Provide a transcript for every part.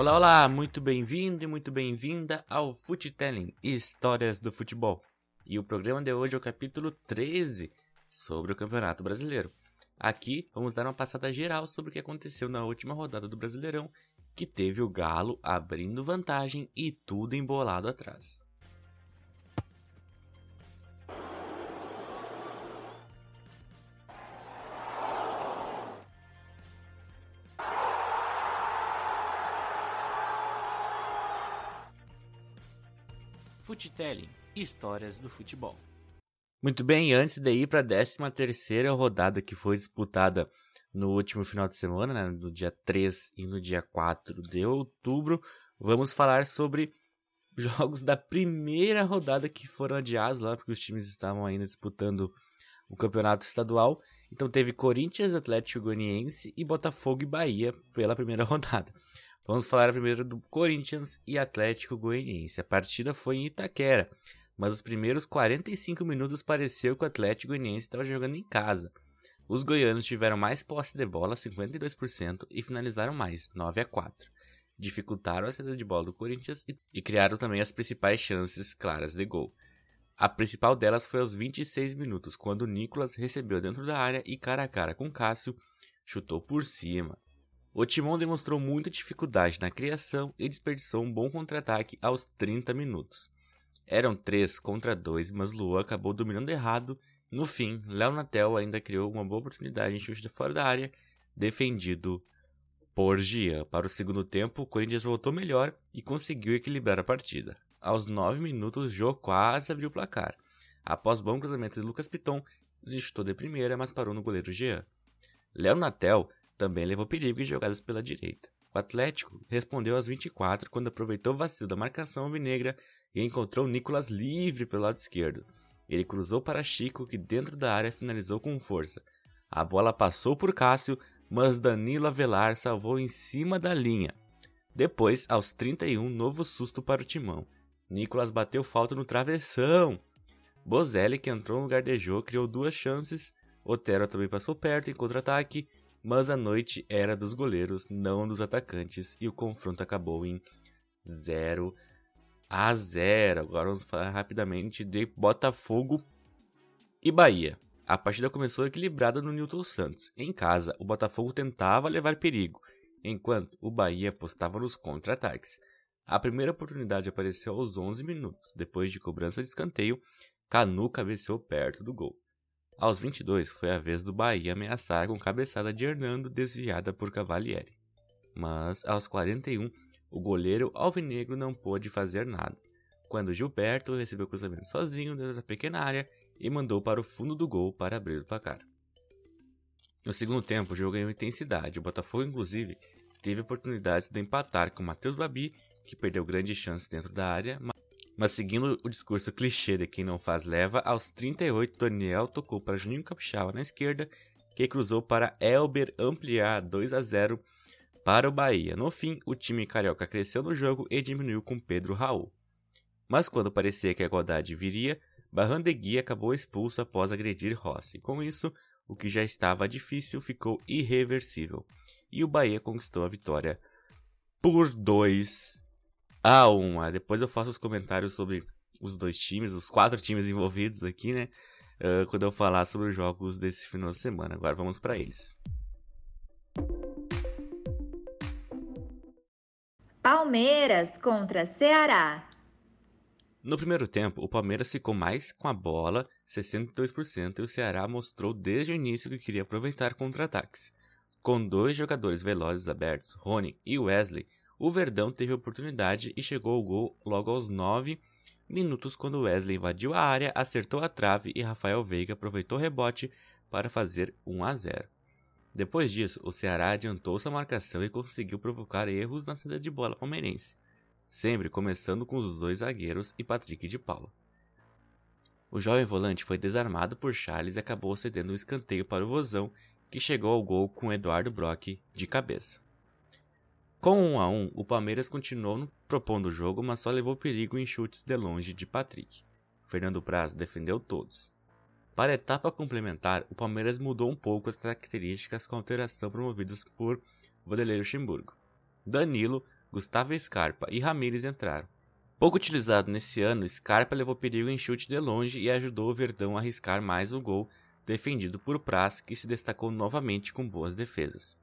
Olá, olá, muito bem-vindo e muito bem-vinda ao Foottelling Histórias do Futebol. E o programa de hoje é o capítulo 13 sobre o Campeonato Brasileiro. Aqui vamos dar uma passada geral sobre o que aconteceu na última rodada do Brasileirão, que teve o Galo abrindo vantagem e tudo embolado atrás. Foottelling Histórias do Futebol. Muito bem, antes de ir para a 13ª rodada que foi disputada no último final de semana, no dia 3 e no dia 4 de outubro, vamos falar sobre jogos da primeira rodada que foram adiados lá, porque os times estavam ainda disputando o campeonato estadual. Então teve Corinthians, Atlético Goianiense e Botafogo e Bahia pela primeira rodada. Vamos falar primeiro do Corinthians e Atlético Goianiense. A partida foi em Itaquera, mas os primeiros 45 minutos pareceu que o Atlético Goianiense estava jogando em casa. Os goianos tiveram mais posse de bola, 52%, e finalizaram mais, 9-4. Dificultaram a saída de bola do Corinthians e criaram também as principais chances claras de gol. A principal delas foi aos 26 minutos, quando o Nicolas recebeu dentro da área e, cara a cara com Cássio, chutou por cima. O Timão demonstrou muita dificuldade na criação e desperdiçou um bom contra-ataque aos 30 minutos. Eram 3 contra 2, mas Luan acabou dominando errado. No fim, Léo Natel ainda criou uma boa oportunidade em chute de fora da área, defendido por Jean. Para o segundo tempo, o Corinthians voltou melhor e conseguiu equilibrar a partida. Aos 9 minutos, Joe quase abriu o placar. Após bom cruzamento de Lucas Piton, ele chutou de primeira, mas parou no goleiro Jean. Léo Natel também levou perigo em jogadas pela direita. O Atlético respondeu aos 24 quando aproveitou o vacilo da marcação alvinegra e encontrou Nicolas livre pelo lado esquerdo. Ele cruzou para Chico, que dentro da área finalizou com força. A bola passou por Cássio, mas Danilo Avelar salvou em cima da linha. Depois, aos 31, novo susto para o Timão. Nicolas bateu falta no travessão. Bozelli, que entrou no lugar de Joe, criou 2 chances. Otero também passou perto em contra-ataque. Mas a noite era dos goleiros, não dos atacantes, e o confronto acabou em 0-0. Agora vamos falar rapidamente de Botafogo e Bahia. A partida começou equilibrada no Newton Santos. Em casa, o Botafogo tentava levar perigo, enquanto o Bahia apostava nos contra-ataques. A primeira oportunidade apareceu aos 11 minutos. Depois de cobrança de escanteio, Canuca cabeceou perto do gol. Aos 22, foi a vez do Bahia ameaçar com cabeçada de Hernando, desviada por Cavalieri. Mas, aos 41, o goleiro alvinegro não pôde fazer nada, quando Gilberto recebeu o cruzamento sozinho dentro da pequena área e mandou para o fundo do gol para abrir o placar. No segundo tempo, o jogo ganhou intensidade. O Botafogo, inclusive, teve oportunidades de empatar com Matheus Babi, que perdeu grandes chances dentro da área, mas seguindo o discurso clichê de quem não faz leva, aos 38, Daniel tocou para Juninho Capixaba na esquerda, que cruzou para Elber ampliar 2-0 para o Bahia. No fim, o time carioca cresceu no jogo e diminuiu com Pedro Raul. Mas quando parecia que a igualdade viria, Barrandegui acabou expulso após agredir Rossi. Com isso, o que já estava difícil ficou irreversível. E o Bahia conquistou a vitória por 2-1. Depois eu faço os comentários sobre os 2 times, os 4 times envolvidos aqui, né? Quando eu falar sobre os jogos desse final de semana. Agora vamos para eles. Palmeiras contra Ceará. No primeiro tempo, o Palmeiras ficou mais com a bola, 62%, e o Ceará mostrou desde o início que queria aproveitar contra-ataques. Com 2 jogadores velozes abertos, Rony e Wesley, o Verdão teve oportunidade e chegou ao gol logo aos 9 minutos, quando Wesley invadiu a área, acertou a trave e Rafael Veiga aproveitou o rebote para fazer 1-0. Depois disso, o Ceará adiantou sua marcação e conseguiu provocar erros na saída de bola palmeirense, sempre começando com os 2 zagueiros e Patrick de Paula. O jovem volante foi desarmado por Charles e acabou cedendo um escanteio para o Vozão, que chegou ao gol com Eduardo Brock de cabeça. Com 1-1, o Palmeiras continuou propondo o jogo, mas só levou perigo em chutes de longe de Patrick. Fernando Prass defendeu todos. Para a etapa complementar, o Palmeiras mudou um pouco as características com alteração promovidas por Vanderlei Luxemburgo. Danilo Gustavo Scarpa e Ramírez entraram. Pouco utilizado nesse ano, Scarpa levou perigo em chute de longe e ajudou o Verdão a arriscar mais um gol, defendido por Prass, que se destacou novamente com boas defesas.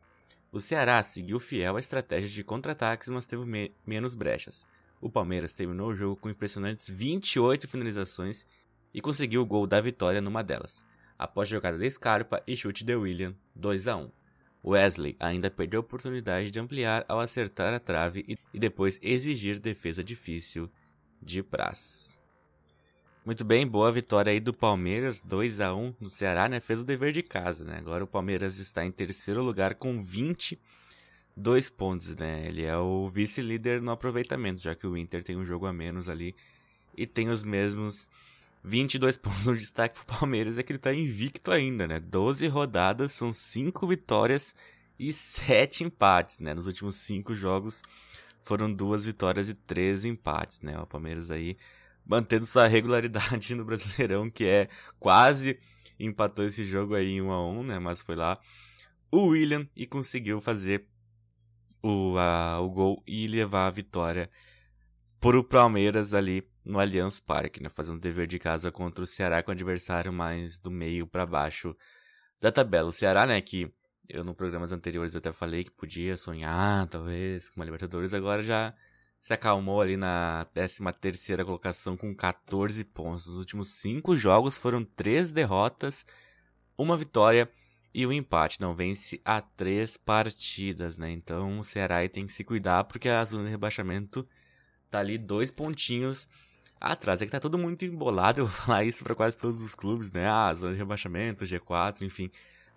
O Ceará seguiu fiel à estratégia de contra-ataques, mas teve menos brechas. O Palmeiras terminou o jogo com impressionantes 28 finalizações e conseguiu o gol da vitória numa delas, após jogada de Scarpa e chute de Willian, 2-1. Wesley ainda perdeu a oportunidade de ampliar ao acertar a trave e depois exigir defesa difícil de Prass. Muito bem, boa vitória aí do Palmeiras, 2-1 no Ceará, né? Fez o dever de casa, né? Agora o Palmeiras está em terceiro lugar com 22 pontos, né? Ele é o vice-líder no aproveitamento, já que o Inter tem um jogo a menos ali e tem os mesmos 22 pontos. Um destaque para o Palmeiras é que ele está invicto ainda, né? 12 rodadas, são 5 vitórias e 7 empates, né? Nos últimos 5 jogos foram 2 vitórias e 3 empates, né? O Palmeiras aí mantendo sua regularidade no Brasileirão, que é quase empatou esse jogo aí em 1-1, né? Mas foi lá o Willian e conseguiu fazer o gol e levar a vitória para o Palmeiras ali no Allianz Parque, né, fazendo dever de casa contra o Ceará, com o adversário mais do meio para baixo da tabela. O Ceará, né, que eu no programas anteriores eu até falei que podia sonhar, talvez, com uma Libertadores, agora já se acalmou ali na 13ª colocação com 14 pontos. Nos últimos 5 jogos foram 3 derrotas, 1 vitória e 1 empate. Não vence há 3 partidas, né, então o Ceará aí tem que se cuidar, porque a zona de rebaixamento tá ali 2 pontinhos atrás. É que tá todo muito embolado, eu vou falar isso pra quase todos os clubes, né? Ah, zona de rebaixamento, G4, enfim.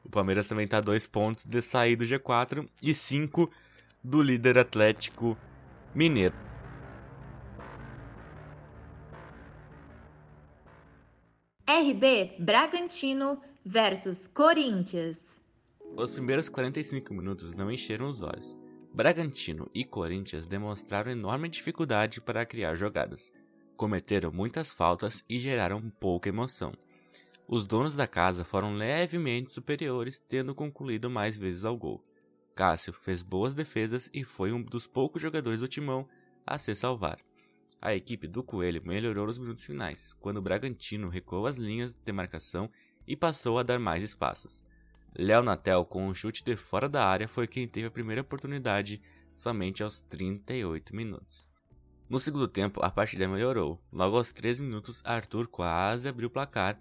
O Palmeiras também tá 2 pontos de sair do G4 e 5 do líder Atlético Mineiro. RB Bragantino versus Corinthians. Os primeiros 45 minutos não encheram os olhos. Bragantino e Corinthians demonstraram enorme dificuldade para criar jogadas. Cometeram muitas faltas e geraram pouca emoção. Os donos da casa foram levemente superiores, tendo concluído mais vezes ao gol. Cássio fez boas defesas e foi um dos poucos jogadores do timão a se salvar. A equipe do Coelho melhorou nos minutos finais, quando o Bragantino recuou as linhas de demarcação e passou a dar mais espaços. Léo Natel, com um chute de fora da área, foi quem teve a primeira oportunidade, somente aos 38 minutos. No segundo tempo, a partida melhorou. Logo aos 3 minutos, Arthur quase abriu o placar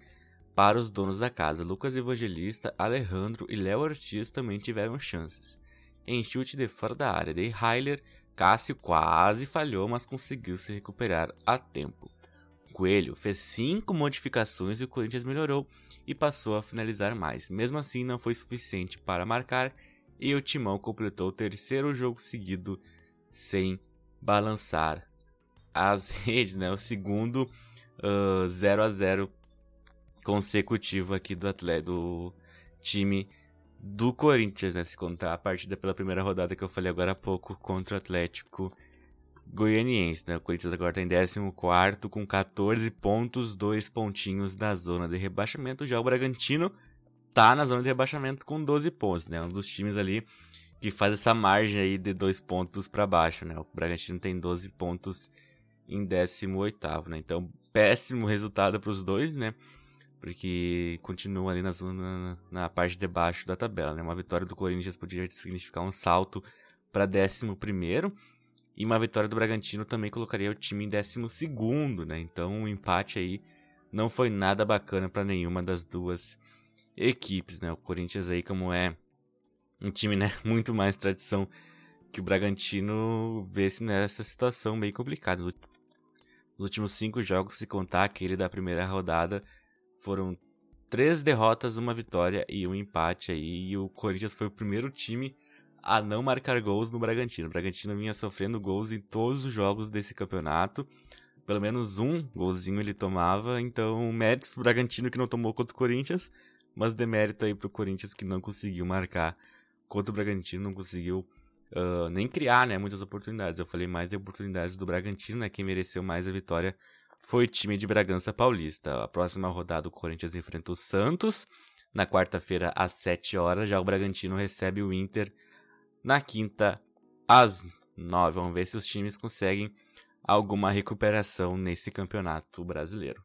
para os donos da casa. Lucas Evangelista, Alejandro e Léo Ortiz também tiveram chances. Em chute de fora da área de Heiler, Cássio quase falhou, mas conseguiu se recuperar a tempo. Coelho fez 5 modificações e o Corinthians melhorou e passou a finalizar mais. Mesmo assim, não foi suficiente para marcar e o timão completou o 3º jogo seguido sem balançar as redes, né? O segundo 0-0 consecutivo aqui do time do Corinthians, né? Se contar a partida pela primeira rodada que eu falei agora há pouco contra o Atlético Goianiense, né? O Corinthians agora tem 14º com 14 pontos, 2 pontinhos da zona de rebaixamento. Já o Bragantino tá na zona de rebaixamento com 12 pontos, né? Um dos times ali que faz essa margem aí de 2 pontos para baixo, né? O Bragantino tem 12 pontos em 18º, né? Então, péssimo resultado para os dois, né? Porque continua ali na zona, na parte de baixo da tabela, né? Uma vitória do Corinthians poderia significar um salto para 11º. E uma vitória do Bragantino também colocaria o time em 12º, né? Então o empate aí não foi nada bacana para nenhuma das duas equipes, né? O Corinthians aí, como é um time, né, muito mais tradição que o Bragantino, vê-se nessa situação bem complicada. Nos últimos 5 jogos, se contar aquele da primeira rodada, foram 3 derrotas, 1 vitória e 1 empate aí. E o Corinthians foi o primeiro time a não marcar gols no Bragantino. O Bragantino vinha sofrendo gols em todos os jogos desse campeonato. Pelo menos um golzinho ele tomava. Então, méritos pro Bragantino, que não tomou contra o Corinthians, mas demérito aí pro Corinthians, que não conseguiu marcar contra o Bragantino, não conseguiu nem criar, né, muitas oportunidades. Eu falei mais de oportunidades do Bragantino, né? Quem mereceu mais a vitória foi o time de Bragança Paulista. A próxima rodada o Corinthians enfrenta o Santos na quarta-feira às 7 horas. Já o Bragantino recebe o Inter na quinta, às 9. Vamos ver se os times conseguem alguma recuperação nesse Campeonato Brasileiro.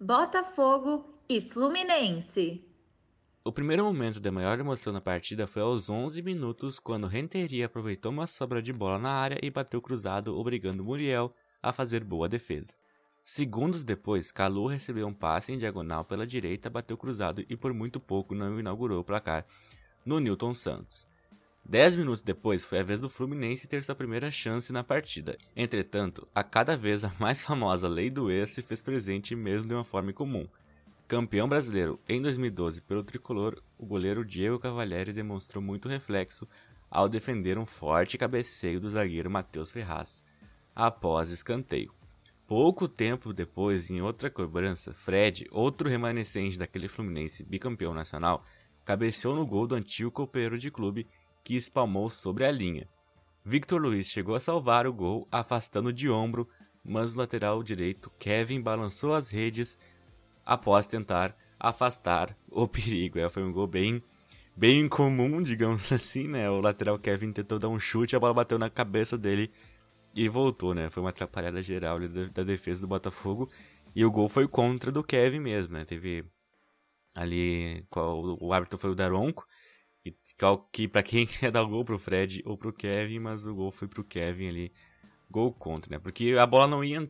Botafogo e Fluminense. O primeiro momento de maior emoção na partida foi aos 11 minutos, quando Renteria aproveitou uma sobra de bola na área e bateu cruzado, obrigando Muriel a fazer boa defesa. Segundos depois, Calu recebeu um passe em diagonal pela direita, bateu cruzado e por muito pouco não inaugurou o placar no Newton Santos. 10 minutos depois, foi a vez do Fluminense ter sua primeira chance na partida. Entretanto, a cada vez a mais famosa lei do ex se fez presente mesmo de uma forma incomum. Campeão brasileiro em 2012 pelo tricolor, o goleiro Diego Cavalieri demonstrou muito reflexo ao defender um forte cabeceio do zagueiro Matheus Ferraz após escanteio. Pouco tempo depois, em outra cobrança, Fred, outro remanescente daquele Fluminense bicampeão nacional, cabeceou no gol do antigo copeiro de clube que espalmou sobre a linha. Victor Luiz chegou a salvar o gol afastando de ombro, mas o lateral direito Kevin balançou as redes após tentar afastar o perigo. Foi um gol bem comum, digamos assim, né? O lateral Kevin tentou dar um chute, a bola bateu na cabeça dele e voltou, né? Foi uma atrapalhada geral da defesa do Botafogo e o gol foi contra do Kevin mesmo, né? Teve ali, o árbitro foi o Daronco, que pra quem queria dar o gol pro Fred ou pro Kevin, mas o gol foi pro Kevin ali, gol contra, né? Porque a bola não ia...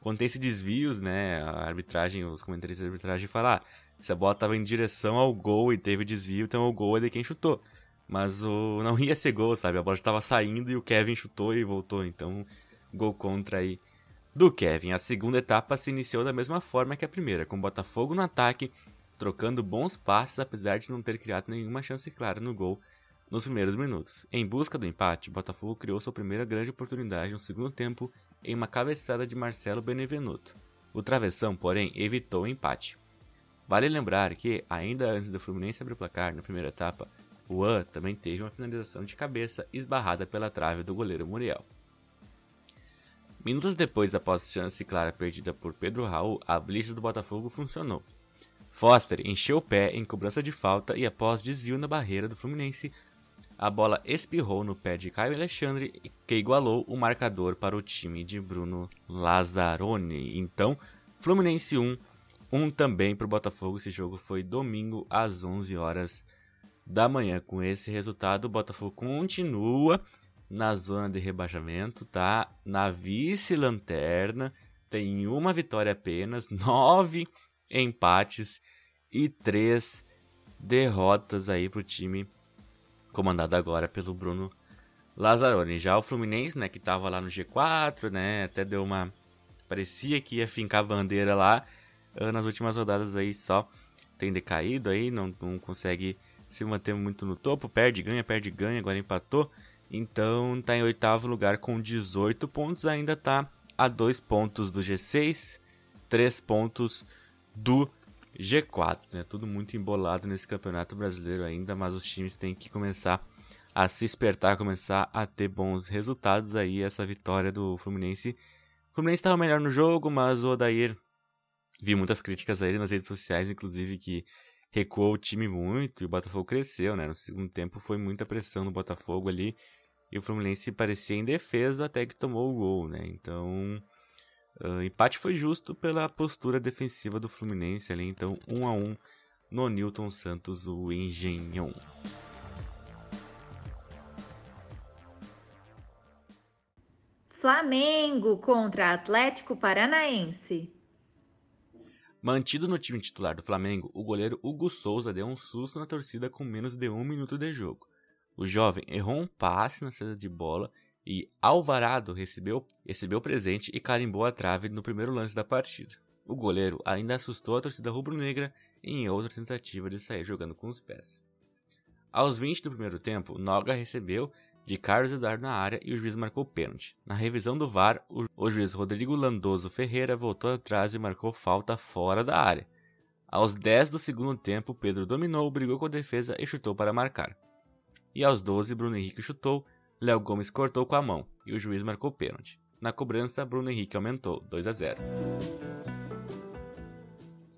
Quando tem esses desvios, né, a arbitragem, os comentaristas da arbitragem falam, essa bola estava em direção ao gol e teve desvio, então o gol é de quem chutou. Mas não ia ser gol, sabe? A bola já estava saindo e o Kevin chutou e voltou, então gol contra aí do Kevin. A segunda etapa se iniciou da mesma forma que a primeira, com o Botafogo no ataque, trocando bons passes, apesar de não ter criado nenhuma chance clara no gol nos primeiros minutos. Em busca do empate, o Botafogo criou sua primeira grande oportunidade no segundo tempo em uma cabeçada de Marcelo Benevenuto. O travessão, porém, evitou o empate. Vale lembrar que, ainda antes do Fluminense abrir o placar na primeira etapa, o Luan também teve uma finalização de cabeça esbarrada pela trave do goleiro Muriel. Minutos depois, após chance clara perdida por Pedro Raul, a blitz do Botafogo funcionou. Foster encheu o pé em cobrança de falta e, após desvio na barreira do Fluminense, a bola espirrou no pé de Caio Alexandre, que igualou o marcador para o time de Bruno Lazzaroni. Então, Fluminense 1 também para o Botafogo. Esse jogo foi domingo às 11 horas da manhã. Com esse resultado, o Botafogo continua na zona de rebaixamento, tá? Na vice-lanterna, tem uma vitória apenas, 9 empates e 3 derrotas aí para o time comandado agora pelo Bruno Lazzaroni. Já o Fluminense, né, que estava lá no G4, né, até deu uma... parecia que ia fincar a bandeira lá, nas últimas rodadas aí só tem decaído aí, não consegue se manter muito no topo, perde, ganha, agora empatou, então está em oitavo lugar com 18 pontos, ainda está a 2 pontos do G6, 3 pontos do G4, né? Tudo muito embolado nesse Campeonato Brasileiro ainda, mas os times têm que começar a se espertar, começar a ter bons resultados aí, essa vitória do Fluminense. O Fluminense estava melhor no jogo, mas o Odair, vi muitas críticas a ele nas redes sociais, inclusive, que recuou o time muito e o Botafogo cresceu, né? No segundo tempo foi muita pressão no Botafogo ali e o Fluminense parecia indefeso até que tomou o gol, né? Então... empate foi justo pela postura defensiva do Fluminense ali, então 1-1 no Nilton Santos, o Engenhão. Flamengo contra Atlético Paranaense. Mantido no time titular do Flamengo, o goleiro Hugo Souza deu um susto na torcida com menos de 1 minuto de jogo. O jovem errou um passe na saída de bola e Alvarado recebeu presente e carimbou a trave no primeiro lance da partida. O goleiro ainda assustou a torcida rubro-negra em outra tentativa de sair jogando com os pés. Aos 20 do primeiro tempo, Noga recebeu de Carlos Eduardo na área e o juiz marcou pênalti. Na revisão do VAR, o juiz Rodrigo Landoso Ferreira voltou atrás e marcou falta fora da área. Aos 10 do segundo tempo, Pedro dominou, brigou com a defesa e chutou para marcar. E aos 12, Bruno Henrique chutou, Léo Gomes cortou com a mão e o juiz marcou pênalti. Na cobrança, Bruno Henrique aumentou, 2-0.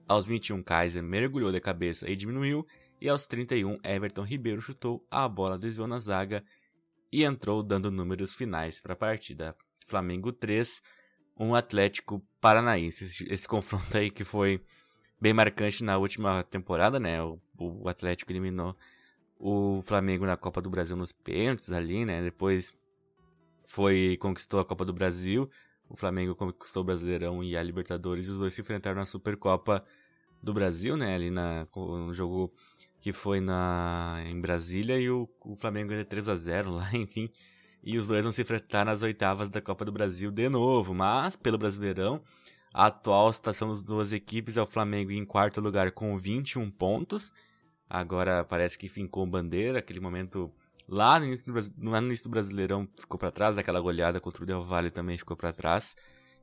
Aos 21, Kaiser mergulhou de cabeça e diminuiu. E aos 31, Everton Ribeiro chutou, a bola desviou na zaga e entrou dando números finais para a partida. Flamengo 3, um Atlético Paranaense. Esse confronto aí que foi bem marcante na última temporada, né? O Atlético eliminou o Flamengo na Copa do Brasil nos pênaltis ali, né? Depois conquistou a Copa do Brasil. O Flamengo conquistou o Brasileirão e a Libertadores. E os dois se enfrentaram na Supercopa do Brasil, né? Ali no jogo que foi em Brasília. E o Flamengo ganhou 3-0 lá, enfim. E os dois vão se enfrentar nas oitavas da Copa do Brasil de novo. Mas, pelo Brasileirão, a atual situação das duas equipes é o Flamengo em quarto lugar com 21 pontos. Agora parece que fincou bandeira, aquele momento... Lá no início do Brasileirão ficou para trás, aquela goleada contra o Del Valle também ficou para trás.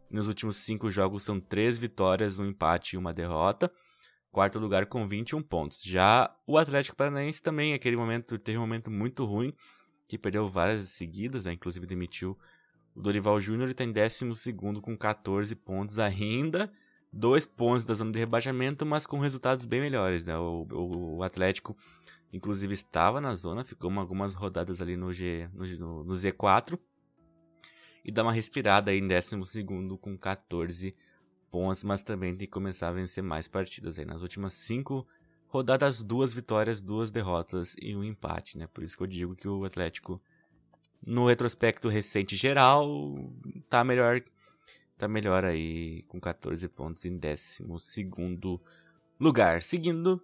Nos últimos 5 jogos são 3 vitórias, um empate e uma derrota. Quarto lugar com 21 pontos. Já o Atlético Paranaense também, naquele momento, teve um momento muito ruim, que perdeu várias seguidas, né? Inclusive demitiu o Dorival Júnior, e está em 12º com 14 pontos ainda. 2 pontos da zona de rebaixamento, mas com resultados bem melhores, né? O Atlético... Inclusive estava na zona, ficou algumas rodadas ali no Z4. E dá uma respirada aí em 12º com 14 pontos, mas também tem que começar a vencer mais partidas aí. Nas últimas 5 rodadas, 2 vitórias, 2 derrotas e um empate, né? Por isso que eu digo que o Atlético, no retrospecto recente geral, tá melhor aí com 14 pontos em 12º lugar. Seguindo...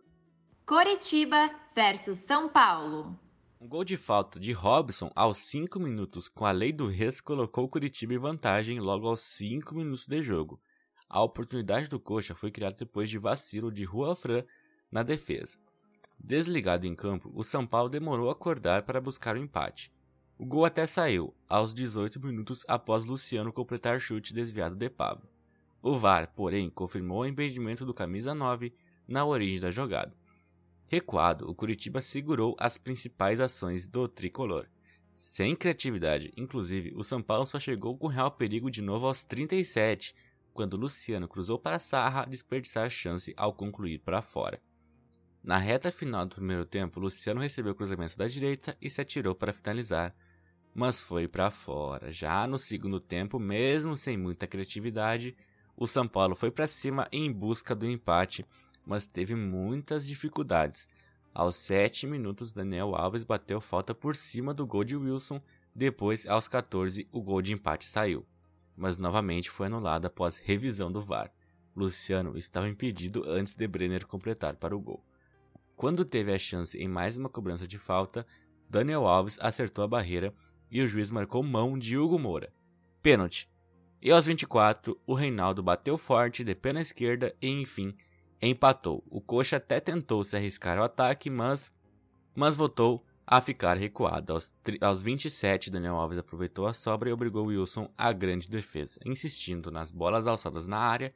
Coritiba versus São Paulo. Um gol de falta de Robson aos 5 minutos com a lei do res colocou o Coritiba em vantagem logo aos 5 minutos de jogo. A oportunidade do Coxa foi criada depois de vacilo de Juanfran na defesa. Desligado em campo, o São Paulo demorou a acordar para buscar o empate. O gol até saiu, aos 18 minutos após Luciano completar chute desviado de Pablo. O VAR, porém, confirmou o impedimento do camisa 9 na origem da jogada. Recuado, o Coritiba segurou as principais ações do tricolor. Sem criatividade, inclusive, o São Paulo só chegou com real perigo de novo aos 37, quando Luciano cruzou para Sarra desperdiçar chance ao concluir para fora. Na reta final do primeiro tempo, Luciano recebeu o cruzamento da direita e se atirou para finalizar, mas foi para fora. Já no segundo tempo, mesmo sem muita criatividade, o São Paulo foi para cima em busca do empate, mas teve muitas dificuldades. Aos 7 minutos, Daniel Alves bateu falta por cima do gol de Wilson, depois, aos 14, o gol de empate saiu, mas novamente foi anulado após revisão do VAR. Luciano estava impedido antes de Brenner completar para o gol. Quando teve a chance em mais uma cobrança de falta, Daniel Alves acertou a barreira e o juiz marcou mão de Hugo Moura. Pênalti. E aos 24, o Reinaldo bateu forte de pé na esquerda e, enfim, empatou. O Coxa até tentou se arriscar ao ataque, mas voltou a ficar recuado. Aos 27, Daniel Alves aproveitou a sobra e obrigou Wilson à grande defesa. Insistindo nas bolas alçadas na área,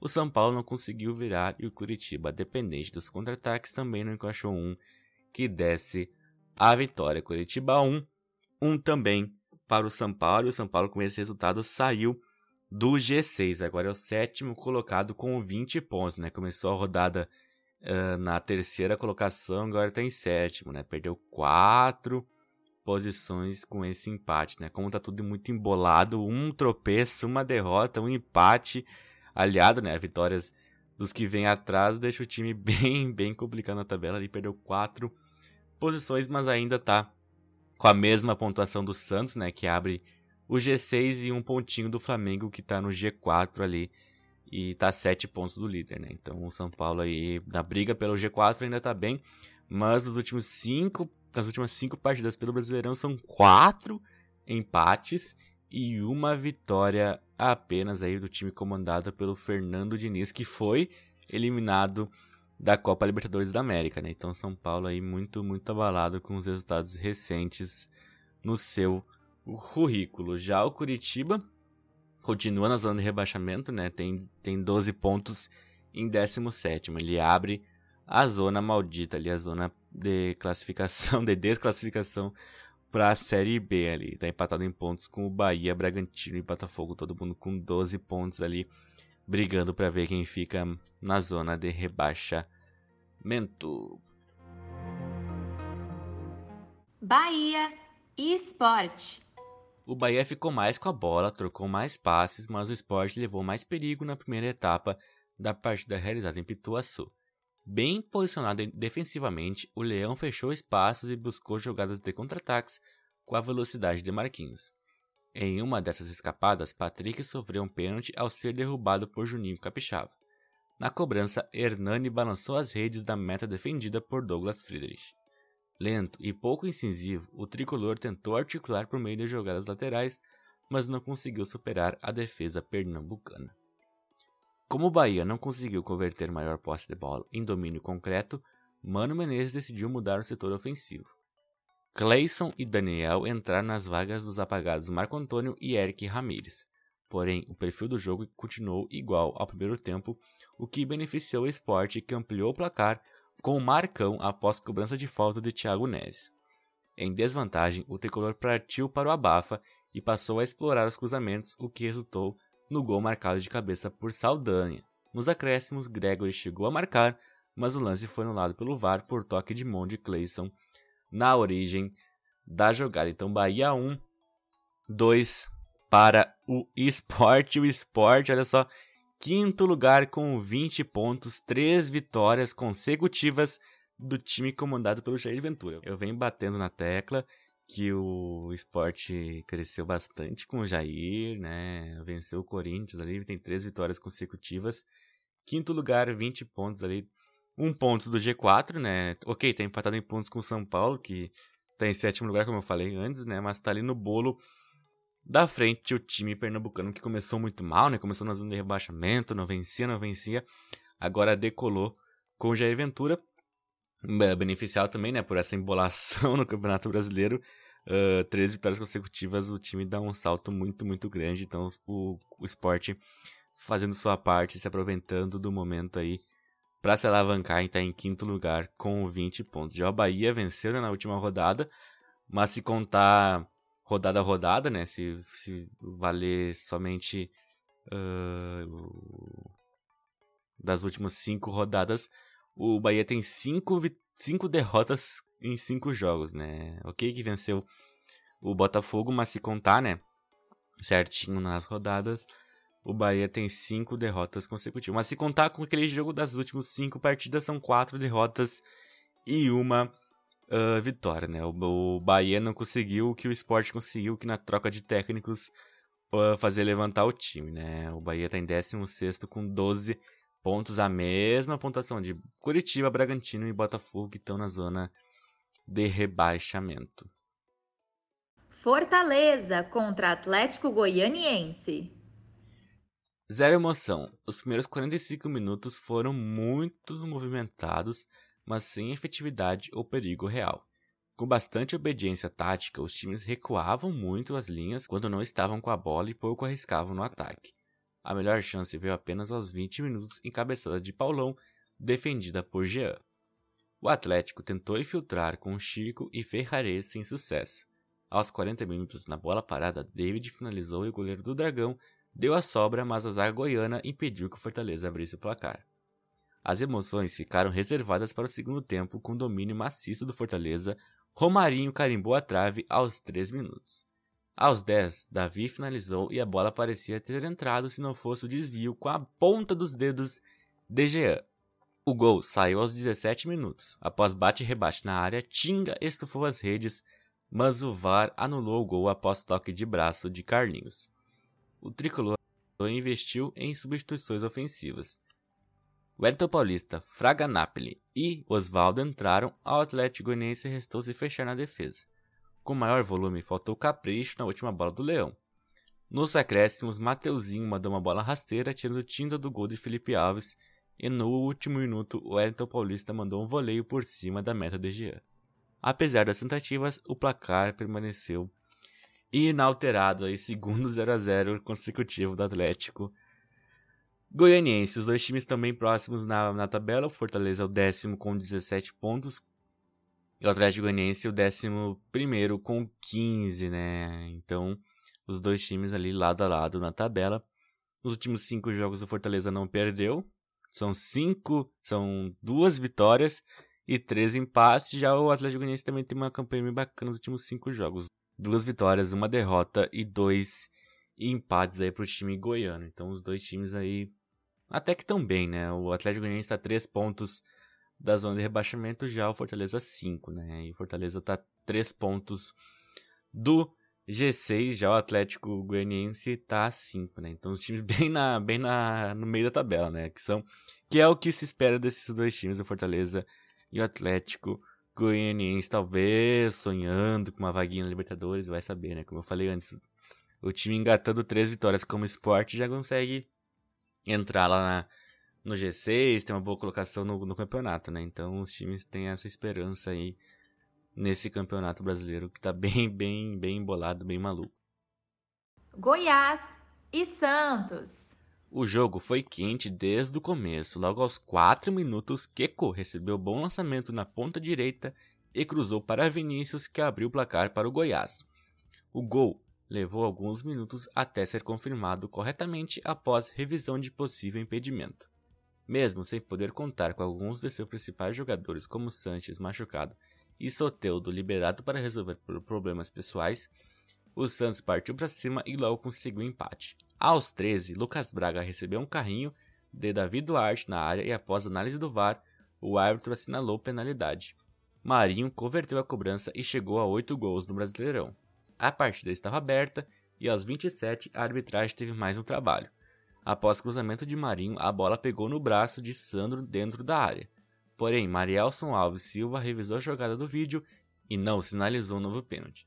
o São Paulo não conseguiu virar e o Coritiba, dependente dos contra-ataques, também não encaixou um que desse a vitória. Coritiba 1 também para o São Paulo. E o São Paulo, com esse resultado, saiu do G6, agora é o 7º colocado com 20 pontos, né? Começou a rodada na 3ª colocação, agora está em 7º, né? Perdeu 4 posições com esse empate, né? Como está tudo muito embolado, um tropeço, uma derrota, um empate aliado, né? Vitórias dos que vêm atrás deixa o time bem complicado na tabela, ali perdeu 4 posições, mas ainda está com a mesma pontuação do Santos, né? Que abre o G6 e um pontinho do Flamengo, que está no G4 ali e está a 7 pontos do líder, né? Então o São Paulo aí na briga pelo G4 ainda está bem, mas nas últimas 5 partidas pelo Brasileirão são 4 empates e uma vitória apenas aí do time comandado pelo Fernando Diniz, que foi eliminado da Copa Libertadores da América, né? Então São Paulo aí muito abalado com os resultados recentes no seu currículo. Já o Coritiba continua na zona de rebaixamento, né? Tem 12 pontos em 17º. Ele abre a zona maldita ali, a zona de classificação, de desclassificação para a Série B ali. Está empatado em pontos com o Bahia, Bragantino e Botafogo, todo mundo com 12 pontos ali, brigando para ver quem fica na zona de rebaixamento. Bahia e Sport. O Bahia ficou mais com a bola, trocou mais passes, mas o Sport levou mais perigo na primeira etapa da partida realizada em Pituaçu. Bem posicionado defensivamente, o Leão fechou espaços e buscou jogadas de contra-ataques com a velocidade de Marquinhos. Em uma dessas escapadas, Patrick sofreu um pênalti ao ser derrubado por Juninho Capixaba. Na cobrança, Hernani balançou as redes da meta defendida por Douglas Friedrich. Lento e pouco incisivo, o tricolor tentou articular por meio de jogadas laterais, mas não conseguiu superar a defesa pernambucana. Como o Bahia não conseguiu converter maior posse de bola em domínio concreto, Mano Menezes decidiu mudar o setor ofensivo. Cleison e Daniel entraram nas vagas dos apagados Marco Antônio e Eric Ramírez. Porém, o perfil do jogo continuou igual ao primeiro tempo, o que beneficiou o Sport, que ampliou o placar com o Marcão após cobrança de falta de Thiago Neves. Em desvantagem, o tricolor partiu para o abafa e passou a explorar os cruzamentos, o que resultou no gol marcado de cabeça por Saldanha. Nos acréscimos, Gregory chegou a marcar, mas o lance foi anulado pelo VAR por toque de mão de Cleison na origem da jogada. Então, Bahia 1, 2 para o Sport. O Sport, olha só, quinto lugar com 20 pontos, 3 vitórias consecutivas do time comandado pelo Jair Ventura. Eu venho batendo na tecla que o Sport cresceu bastante com o Jair, né? Venceu o Corinthians ali, tem 3 vitórias consecutivas. Quinto lugar, 20 pontos ali, 1 ponto do G4, né? Ok, tá empatado em pontos com o São Paulo, que tá em sétimo lugar, como eu falei antes, né? Mas tá ali no bolo da frente o time pernambucano, que começou muito mal, né? Começou na zona de rebaixamento, não vencia. Agora decolou com o Jair Ventura. Beneficiado também, né, por essa embolação no Campeonato Brasileiro, 3 vitórias consecutivas, o time dá um salto muito, muito grande. Então o Sport fazendo sua parte, se aproveitando do momento aí para se alavancar e está em quinto lugar com 20 pontos. Já o Bahia venceu, né, na última rodada, mas se contar rodada a rodada, né, se valer somente das últimas 5 rodadas, o Bahia tem 5 derrotas em 5 jogos, né? Ok que venceu o Botafogo, mas se contar, né, certinho nas rodadas, o Bahia tem 5 derrotas consecutivas. Mas se contar com aquele jogo das últimas 5 partidas, são 4 derrotas e 1 vitória, né? O Bahia não conseguiu o que o Sport conseguiu, que na troca de técnicos fazer levantar o time, né? O Bahia está em 16º com 12 pontos, a mesma pontuação de Curitiba, Bragantino e Botafogo, que estão na zona de rebaixamento. Fortaleza contra Atlético Goianiense. Zero emoção. Os primeiros 45 minutos foram muito movimentados, mas sem efetividade ou perigo real. Com bastante obediência tática, os times recuavam muito as linhas quando não estavam com a bola e pouco arriscavam no ataque. A melhor chance veio apenas aos 20 minutos em cabeçada de Paulão, defendida por Jean. O Atlético tentou infiltrar com Chico e Ferrarese sem sucesso. Aos 40 minutos, na bola parada, David finalizou e o goleiro do Dragão deu a sobra, mas a zaga goiana impediu que o Fortaleza abrisse o placar. As emoções ficaram reservadas para o segundo tempo com domínio maciço do Fortaleza. Romarinho carimbou a trave aos 3 minutos. Aos 10, Davi finalizou e a bola parecia ter entrado se não fosse o desvio com a ponta dos dedos de Jean. O gol saiu aos 17 minutos. Após bate e rebate na área, Tinga estufou as redes, mas o VAR anulou o gol após toque de braço de Carlinhos. O tricolor investiu em substituições ofensivas. Wellington Paulista, Fraga Napoli e Oswaldo entraram, ao Atlético Goianiense restou se fechar na defesa. Com maior volume, faltou capricho na última bola do Leão. Nos acréscimos, Mateuzinho mandou uma bola rasteira, tirando tinta do gol de Felipe Alves, e no último minuto, o Wellington Paulista mandou um voleio por cima da meta de Jean. Apesar das tentativas, o placar permaneceu inalterado, aí, segundo 0-0 consecutivo do Atlético Goianiense. Os dois times também próximos na tabela, o Fortaleza é o décimo com 17 pontos, e o Atlético Goianiense o 11º com 15, né? Então, os dois times ali lado a lado na tabela. Nos últimos 5 jogos, o Fortaleza não perdeu. São 2 vitórias e 3 empates. Já o Atlético Goianiense também tem uma campanha bem bacana nos últimos 5 jogos. duas vitórias, uma derrota e dois empates aí pro time goiano. Então os dois times aí até que estão bem, né? O Atlético Goianiense está 3 pontos da zona de rebaixamento, já o Fortaleza 5, né? E o Fortaleza está 3 pontos do G6, já o Atlético Goianiense está a 5, né? Então os times bem no meio da tabela, né? Que é o que se espera desses dois times, o Fortaleza e o Atlético Goianiense, talvez sonhando com uma vaguinha na Libertadores, vai saber, né? Como eu falei antes, o time engatando 3 vitórias como Sport já consegue entrar lá no G6, tem uma boa colocação no campeonato, né? Então os times têm essa esperança aí nesse Campeonato Brasileiro que tá bem embolado, bem maluco. Goiás e Santos. O jogo foi quente desde o começo. Logo aos 4 minutos, Keco recebeu bom lançamento na ponta direita e cruzou para Vinícius, que abriu o placar para o Goiás. O gol levou alguns minutos até ser confirmado corretamente após revisão de possível impedimento. Mesmo sem poder contar com alguns de seus principais jogadores, como Sanches machucado e Soteldo liberado para resolver problemas pessoais, o Santos partiu para cima e logo conseguiu o empate. Aos 13, Lucas Braga recebeu um carrinho de Davi Duarte na área e, após análise do VAR, o árbitro assinalou penalidade. Marinho converteu a cobrança e chegou a 8 gols no Brasileirão. A partida estava aberta e aos 27 a arbitragem teve mais um trabalho. Após cruzamento de Marinho, a bola pegou no braço de Sandro dentro da área. Porém, Marielson Alves Silva revisou a jogada do vídeo e não sinalizou um novo pênalti.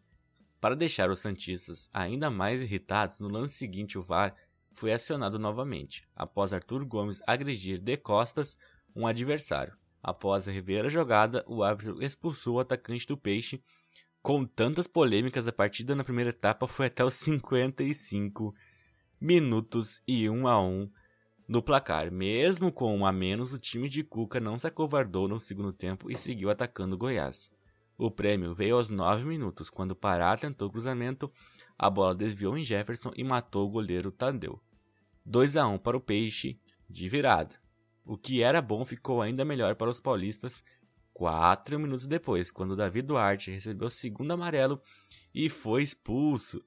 Para deixar os santistas ainda mais irritados, no lance seguinte o VAR foi acionado novamente, após Arthur Gomes agredir de costas um adversário. Após rever a jogada, o árbitro expulsou o atacante do Peixe. Com tantas polêmicas, a partida na primeira etapa foi até os 55 minutos e 1-1 no placar. Mesmo com 1 a menos, o time de Cuca não se acovardou no segundo tempo e seguiu atacando o Goiás. O prêmio veio aos 9 minutos, quando Pará tentou o cruzamento, a bola desviou em Jefferson e matou o goleiro Tadeu. 2-1 para o Peixe, de virada. O que era bom ficou ainda melhor para os paulistas, 4 minutos depois, quando Davi Duarte recebeu o segundo amarelo e foi expulso.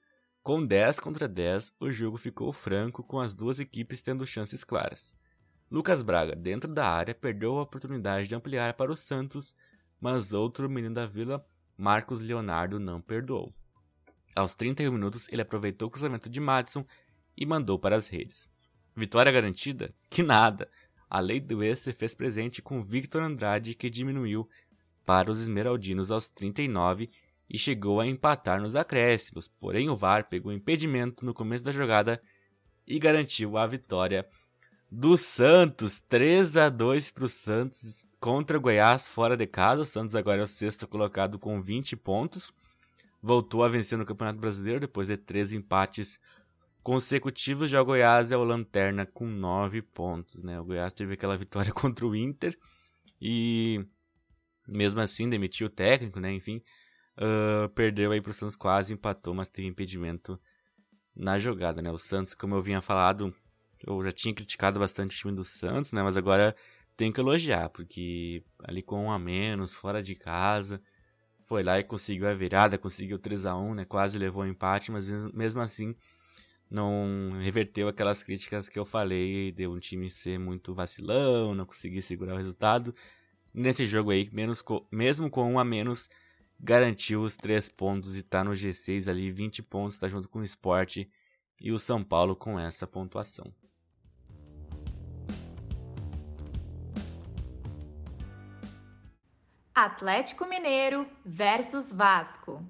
Com 10 contra 10, o jogo ficou franco, com as duas equipes tendo chances claras. Lucas Braga, dentro da área, perdeu a oportunidade de ampliar para o Santos, mas outro menino da Vila, Marcos Leonardo, não perdoou. Aos 31 minutos, ele aproveitou o cruzamento de Madison e mandou para as redes. Vitória garantida? Que nada! A lei do ex se fez presente com Victor Andrade, que diminuiu para os esmeraldinos aos 39 e chegou a empatar nos acréscimos. Porém, o VAR pegou impedimento no começo da jogada e garantiu a vitória do Santos. 3-2 para o Santos contra o Goiás fora de casa. O Santos agora é o sexto colocado com 20 pontos. Voltou a vencer no Campeonato Brasileiro depois de 3 empates consecutivos. Já o Goiás é o lanterna com 9 pontos, né? O Goiás teve aquela vitória contra o Inter e mesmo assim demitiu o técnico, né? Enfim, perdeu aí para o Santos, quase empatou, mas teve impedimento na jogada, né? O Santos, como eu vinha falado, eu já tinha criticado bastante o time do Santos, né? Mas agora tem que elogiar, porque ali com 1 a menos, fora de casa, foi lá e conseguiu a virada, conseguiu 3-1, né? Quase levou o empate, mas mesmo assim não reverteu aquelas críticas que eu falei de um time ser muito vacilão, não conseguir segurar o resultado. Nesse jogo aí, mesmo com 1 a menos, garantiu os 3 pontos e tá no G6 ali, 20 pontos, tá junto com o Sport e o São Paulo com essa pontuação. Atlético Mineiro versus Vasco.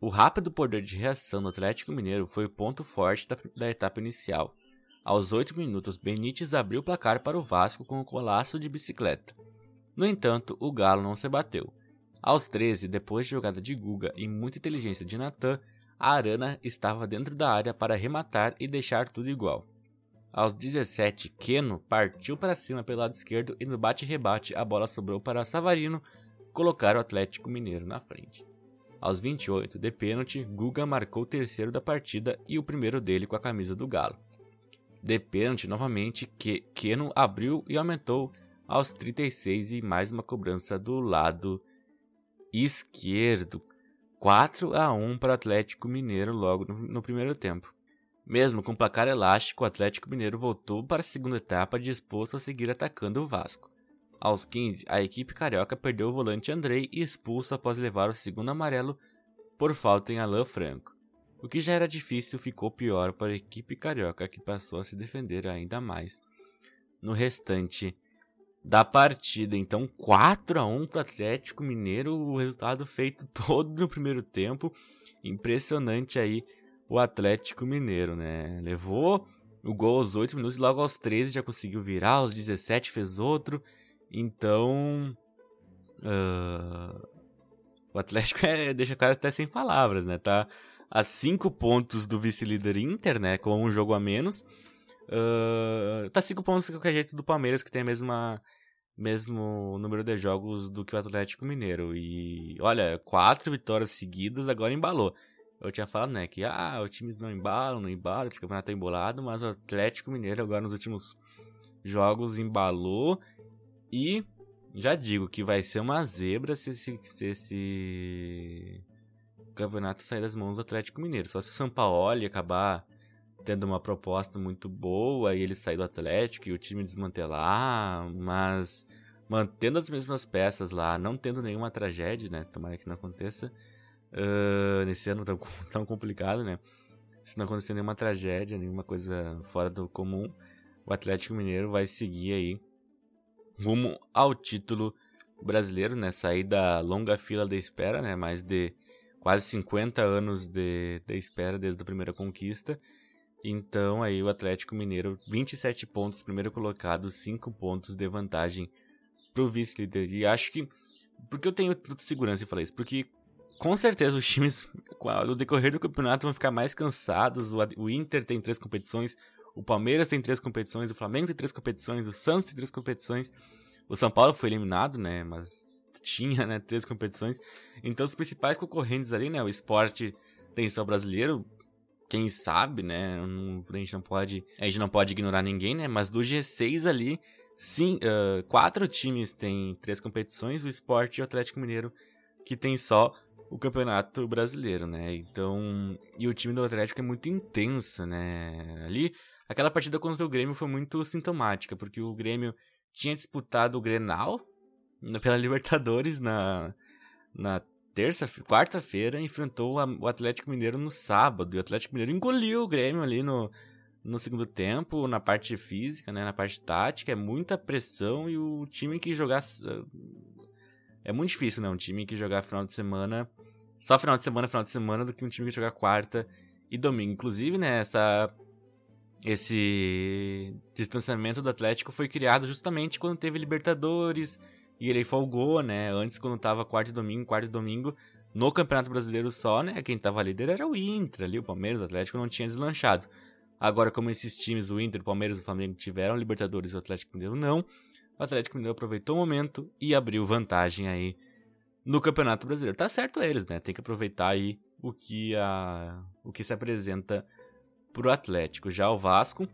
O rápido poder de reação do Atlético Mineiro foi o ponto forte da etapa inicial. Aos 8 minutos, Benítez abriu o placar para o Vasco com um golaço de bicicleta. No entanto, o Galo não se bateu. Aos 13, depois de jogada de Guga e muita inteligência de Natan, a Arana estava dentro da área para rematar e deixar tudo igual. Aos 17, Keno partiu para cima pelo lado esquerdo e no bate-rebate a bola sobrou para Savarino colocar o Atlético Mineiro na frente. Aos 28, de pênalti, Guga marcou o terceiro da partida e o primeiro dele com a camisa do Galo. De pênalti, novamente, Keno abriu e aumentou aos 36 e mais uma cobrança do lado esquerdo. 4-1 para o Atlético Mineiro logo no primeiro tempo. Mesmo com placar elástico, o Atlético Mineiro voltou para a segunda etapa disposto a seguir atacando o Vasco. Aos 15, a equipe carioca perdeu o volante Andrei e expulso após levar o segundo amarelo por falta em Alain Franco. O que já era difícil ficou pior para a equipe carioca, que passou a se defender ainda mais no restante da partida. Então 4-1 para o Atlético Mineiro, o resultado feito todo no primeiro tempo. Impressionante aí o Atlético Mineiro, né? Levou o gol aos 8 minutos e logo aos 13 já conseguiu virar, aos 17 fez outro. Então o Atlético deixa o cara até sem palavras, né? Tá a 5 pontos do vice-líder Inter, né? Com um jogo a menos. Tá 5 pontos de qualquer jeito do Palmeiras, que tem o mesmo número de jogos do que o Atlético Mineiro. E olha, 4 vitórias seguidas, agora embalou. Eu tinha falado, né, que os times não embalam, esse campeonato tá embolado, mas o Atlético Mineiro agora nos últimos jogos embalou. E já digo que vai ser uma zebra se esse campeonato sair das mãos do Atlético Mineiro. Só se o Sampaoli acabar tendo uma proposta muito boa e ele sair do Atlético e o time desmantelar, mas mantendo as mesmas peças lá, não tendo nenhuma tragédia, né? Tomara que não aconteça nesse ano tão complicado, né? Se não acontecer nenhuma tragédia, nenhuma coisa fora do comum, o Atlético Mineiro vai seguir aí rumo ao título brasileiro, né? Sair da longa fila da espera, né? Mais de quase 50 anos de espera desde a primeira conquista. Então aí o Atlético Mineiro, 27 pontos, primeiro colocado, 5 pontos de vantagem para o vice-líder. E acho que, porque eu tenho tanta segurança em falar isso, porque com certeza os times no decorrer do campeonato vão ficar mais cansados. O Inter tem 3 competições, o Palmeiras tem 3 competições, o Flamengo tem 3 competições, o Santos tem 3 competições, o São Paulo foi eliminado, né, mas tinha, né, 3 competições. Então os principais concorrentes ali, né, o Sport tem só o brasileiro, quem sabe, né, a gente não pode ignorar ninguém, né, mas do G6 ali, sim, 4 times têm 3 competições, o Sport e o Atlético Mineiro, que tem só o Campeonato Brasileiro, né, então, e o time do Atlético é muito intenso, né, ali, aquela partida contra o Grêmio foi muito sintomática, porque o Grêmio tinha disputado o Grenal pela Libertadores na quarta-feira, enfrentou o Atlético Mineiro no sábado, e o Atlético Mineiro engoliu o Grêmio ali no segundo tempo, na parte física, né, na parte tática, é muita pressão, e o time que jogar... É muito difícil, né, um time que jogar final de semana, do que um time que jogar quarta e domingo. Inclusive, né, esse distanciamento do Atlético foi criado justamente quando teve Libertadores... E ele folgou, né? Antes, quando tava quarto e domingo, no Campeonato Brasileiro só, né? Quem tava líder era o Inter ali, o Palmeiras, o Atlético não tinha deslanchado. Agora, como esses times, o Inter, o Palmeiras e o Flamengo, tiveram Libertadores, o Atlético Mineiro não, o Atlético Mineiro aproveitou o momento e abriu vantagem aí no Campeonato Brasileiro. Tá certo eles, né? Tem que aproveitar aí o que se apresenta pro Atlético. Já o Vasco,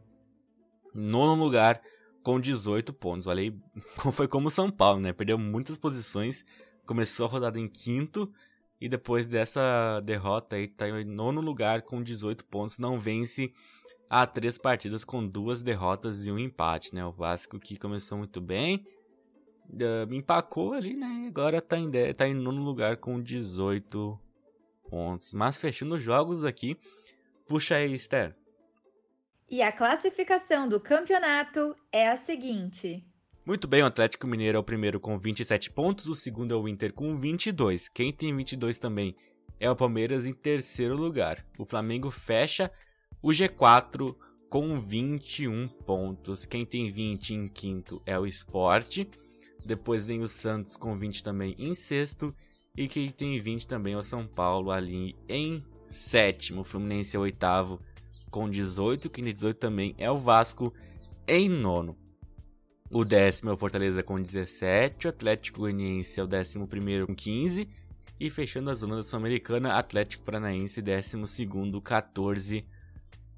nono lugar, com 18 pontos. Olha aí, foi como o São Paulo, né? Perdeu muitas posições, começou a rodada em quinto e depois dessa derrota aí tá em nono lugar com 18 pontos, não vence há 3 partidas com 2 derrotas e 1 empate, né? O Vasco, que começou muito bem, empacou ali, né? Agora tá em nono lugar com 18 pontos. Mas fechando os jogos aqui, puxa aí, Esther. E a classificação do campeonato é a seguinte. Muito bem, o Atlético Mineiro é o primeiro com 27 pontos, o segundo é o Inter com 22. Quem tem 22 também é o Palmeiras em terceiro lugar. O Flamengo fecha o G4 com 21 pontos. Quem tem 20 em quinto é o Sport. Depois vem o Santos com 20 também em sexto. E quem tem 20 também é o São Paulo ali em sétimo. O Fluminense é o oitavo com 18, que em 18 também é o Vasco em nono. O décimo é o Fortaleza com 17, o Atlético Goianiense é o 11º com 15, e fechando a zona da Sul-Americana, Atlético Paranaense 12º, 14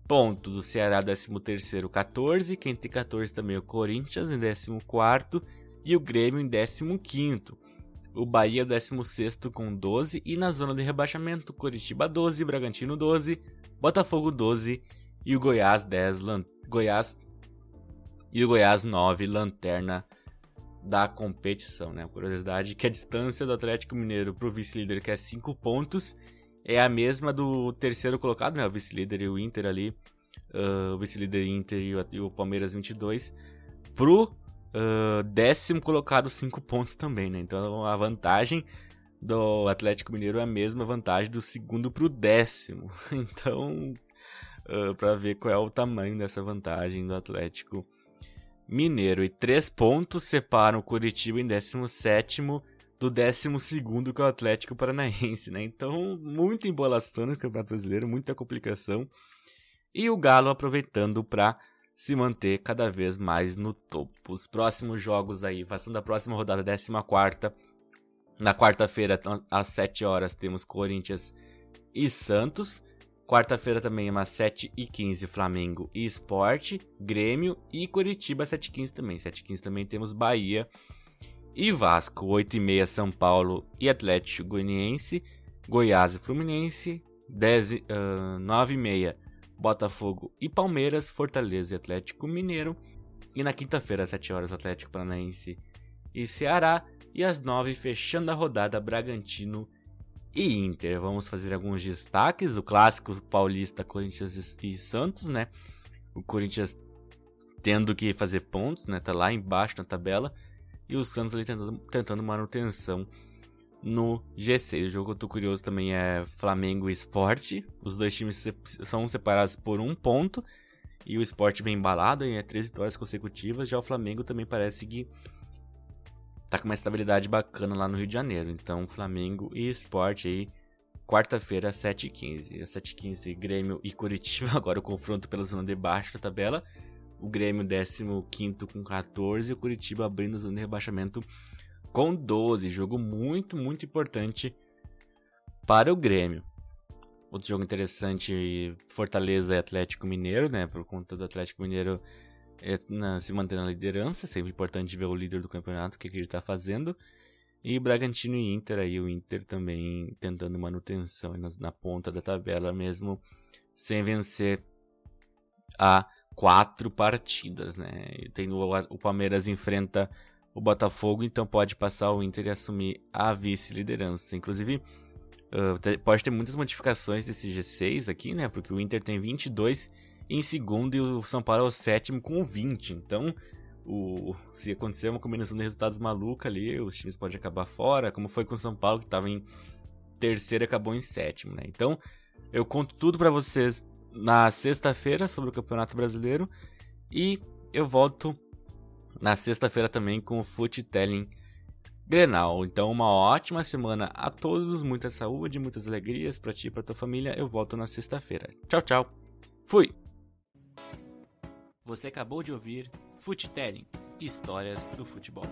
pontos. O Ceará 13º, 14, quem tem 14 também é o Corinthians em 14º e o Grêmio em 15º. O Bahia é o 16º com 12 e na zona de rebaixamento, Coritiba 12, Bragantino 12, Botafogo 12 e o Goiás 9, lanterna da competição, né? Curiosidade que a distância do Atlético Mineiro para o vice-líder, que é 5 pontos, é a mesma do terceiro colocado, né? O vice-líder e o Inter ali, o vice-líder Inter e o Palmeiras 22, pro décimo colocado 5 pontos também, né? Então a vantagem do Atlético Mineiro é a mesma vantagem do segundo pro décimo. Então, para ver qual é o tamanho dessa vantagem do Atlético Mineiro. E 3 pontos separam o Coritiba em 17º do 12º, que é o Atlético Paranaense, né? Então, muita embolação no Campeonato Brasileiro, muita complicação. E o Galo aproveitando para se manter cada vez mais no topo. Os próximos jogos aí, passando a próxima rodada, 14ª. Na quarta-feira, às 7 horas, temos Corinthians e Santos. Quarta-feira também, às 7h15, Flamengo e Sport, Grêmio e Coritiba, 7h15 também. 7h15 também temos Bahia e Vasco. 8h30, São Paulo e Atlético Goianiense, Goiás e Fluminense. 9h30, Botafogo e Palmeiras, Fortaleza e Atlético Mineiro. E na quinta-feira, às 7 horas, Atlético Paranaense e Ceará. E às 9, fechando a rodada, Bragantino e Inter. Vamos fazer alguns destaques. O clássico paulista, Corinthians e Santos, né? O Corinthians tendo que fazer pontos, né? Tá lá embaixo na tabela. E o Santos ali tentando manutenção no G6. O jogo que eu tô curioso também é Flamengo e Sport. Os dois times são separados por 1 ponto. E o Sport vem embalado, é 3 vitórias consecutivas. Já o Flamengo também parece que tá com uma estabilidade bacana lá no Rio de Janeiro. Então, Flamengo e Sport aí, quarta-feira, às 7h15. Às 7h15, Grêmio e Coritiba. Agora o confronto pela zona de baixo da tabela. O Grêmio 15º com 14. E o Coritiba abrindo a zona de rebaixamento com 12, jogo muito, muito importante para o Grêmio. Outro jogo interessante, Fortaleza e Atlético Mineiro, né? Por conta do Atlético Mineiro se mantendo na liderança, sempre importante ver o líder do campeonato, o que ele está fazendo. E Bragantino e Inter, aí o Inter também tentando manutenção na ponta da tabela, mesmo sem vencer a 4 partidas, né? Tem o Palmeiras enfrenta o Botafogo, então pode passar o Inter e assumir a vice-liderança. Inclusive, pode ter muitas modificações desse G6 aqui, né? Porque o Inter tem 22 em segundo e o São Paulo é o 7º com 20. Então, se acontecer uma combinação de resultados maluca ali, os times podem acabar fora, como foi com o São Paulo, que estava em terceiro e acabou em 7º, né? Então, eu conto tudo para vocês na sexta-feira sobre o Campeonato Brasileiro e eu volto na sexta-feira também com o Foottelling Grenal. Então, uma ótima semana a todos, muita saúde, muitas alegrias para ti e para tua família. Eu volto na sexta-feira. Tchau, tchau. Fui! Você acabou de ouvir Foottelling Histórias do Futebol.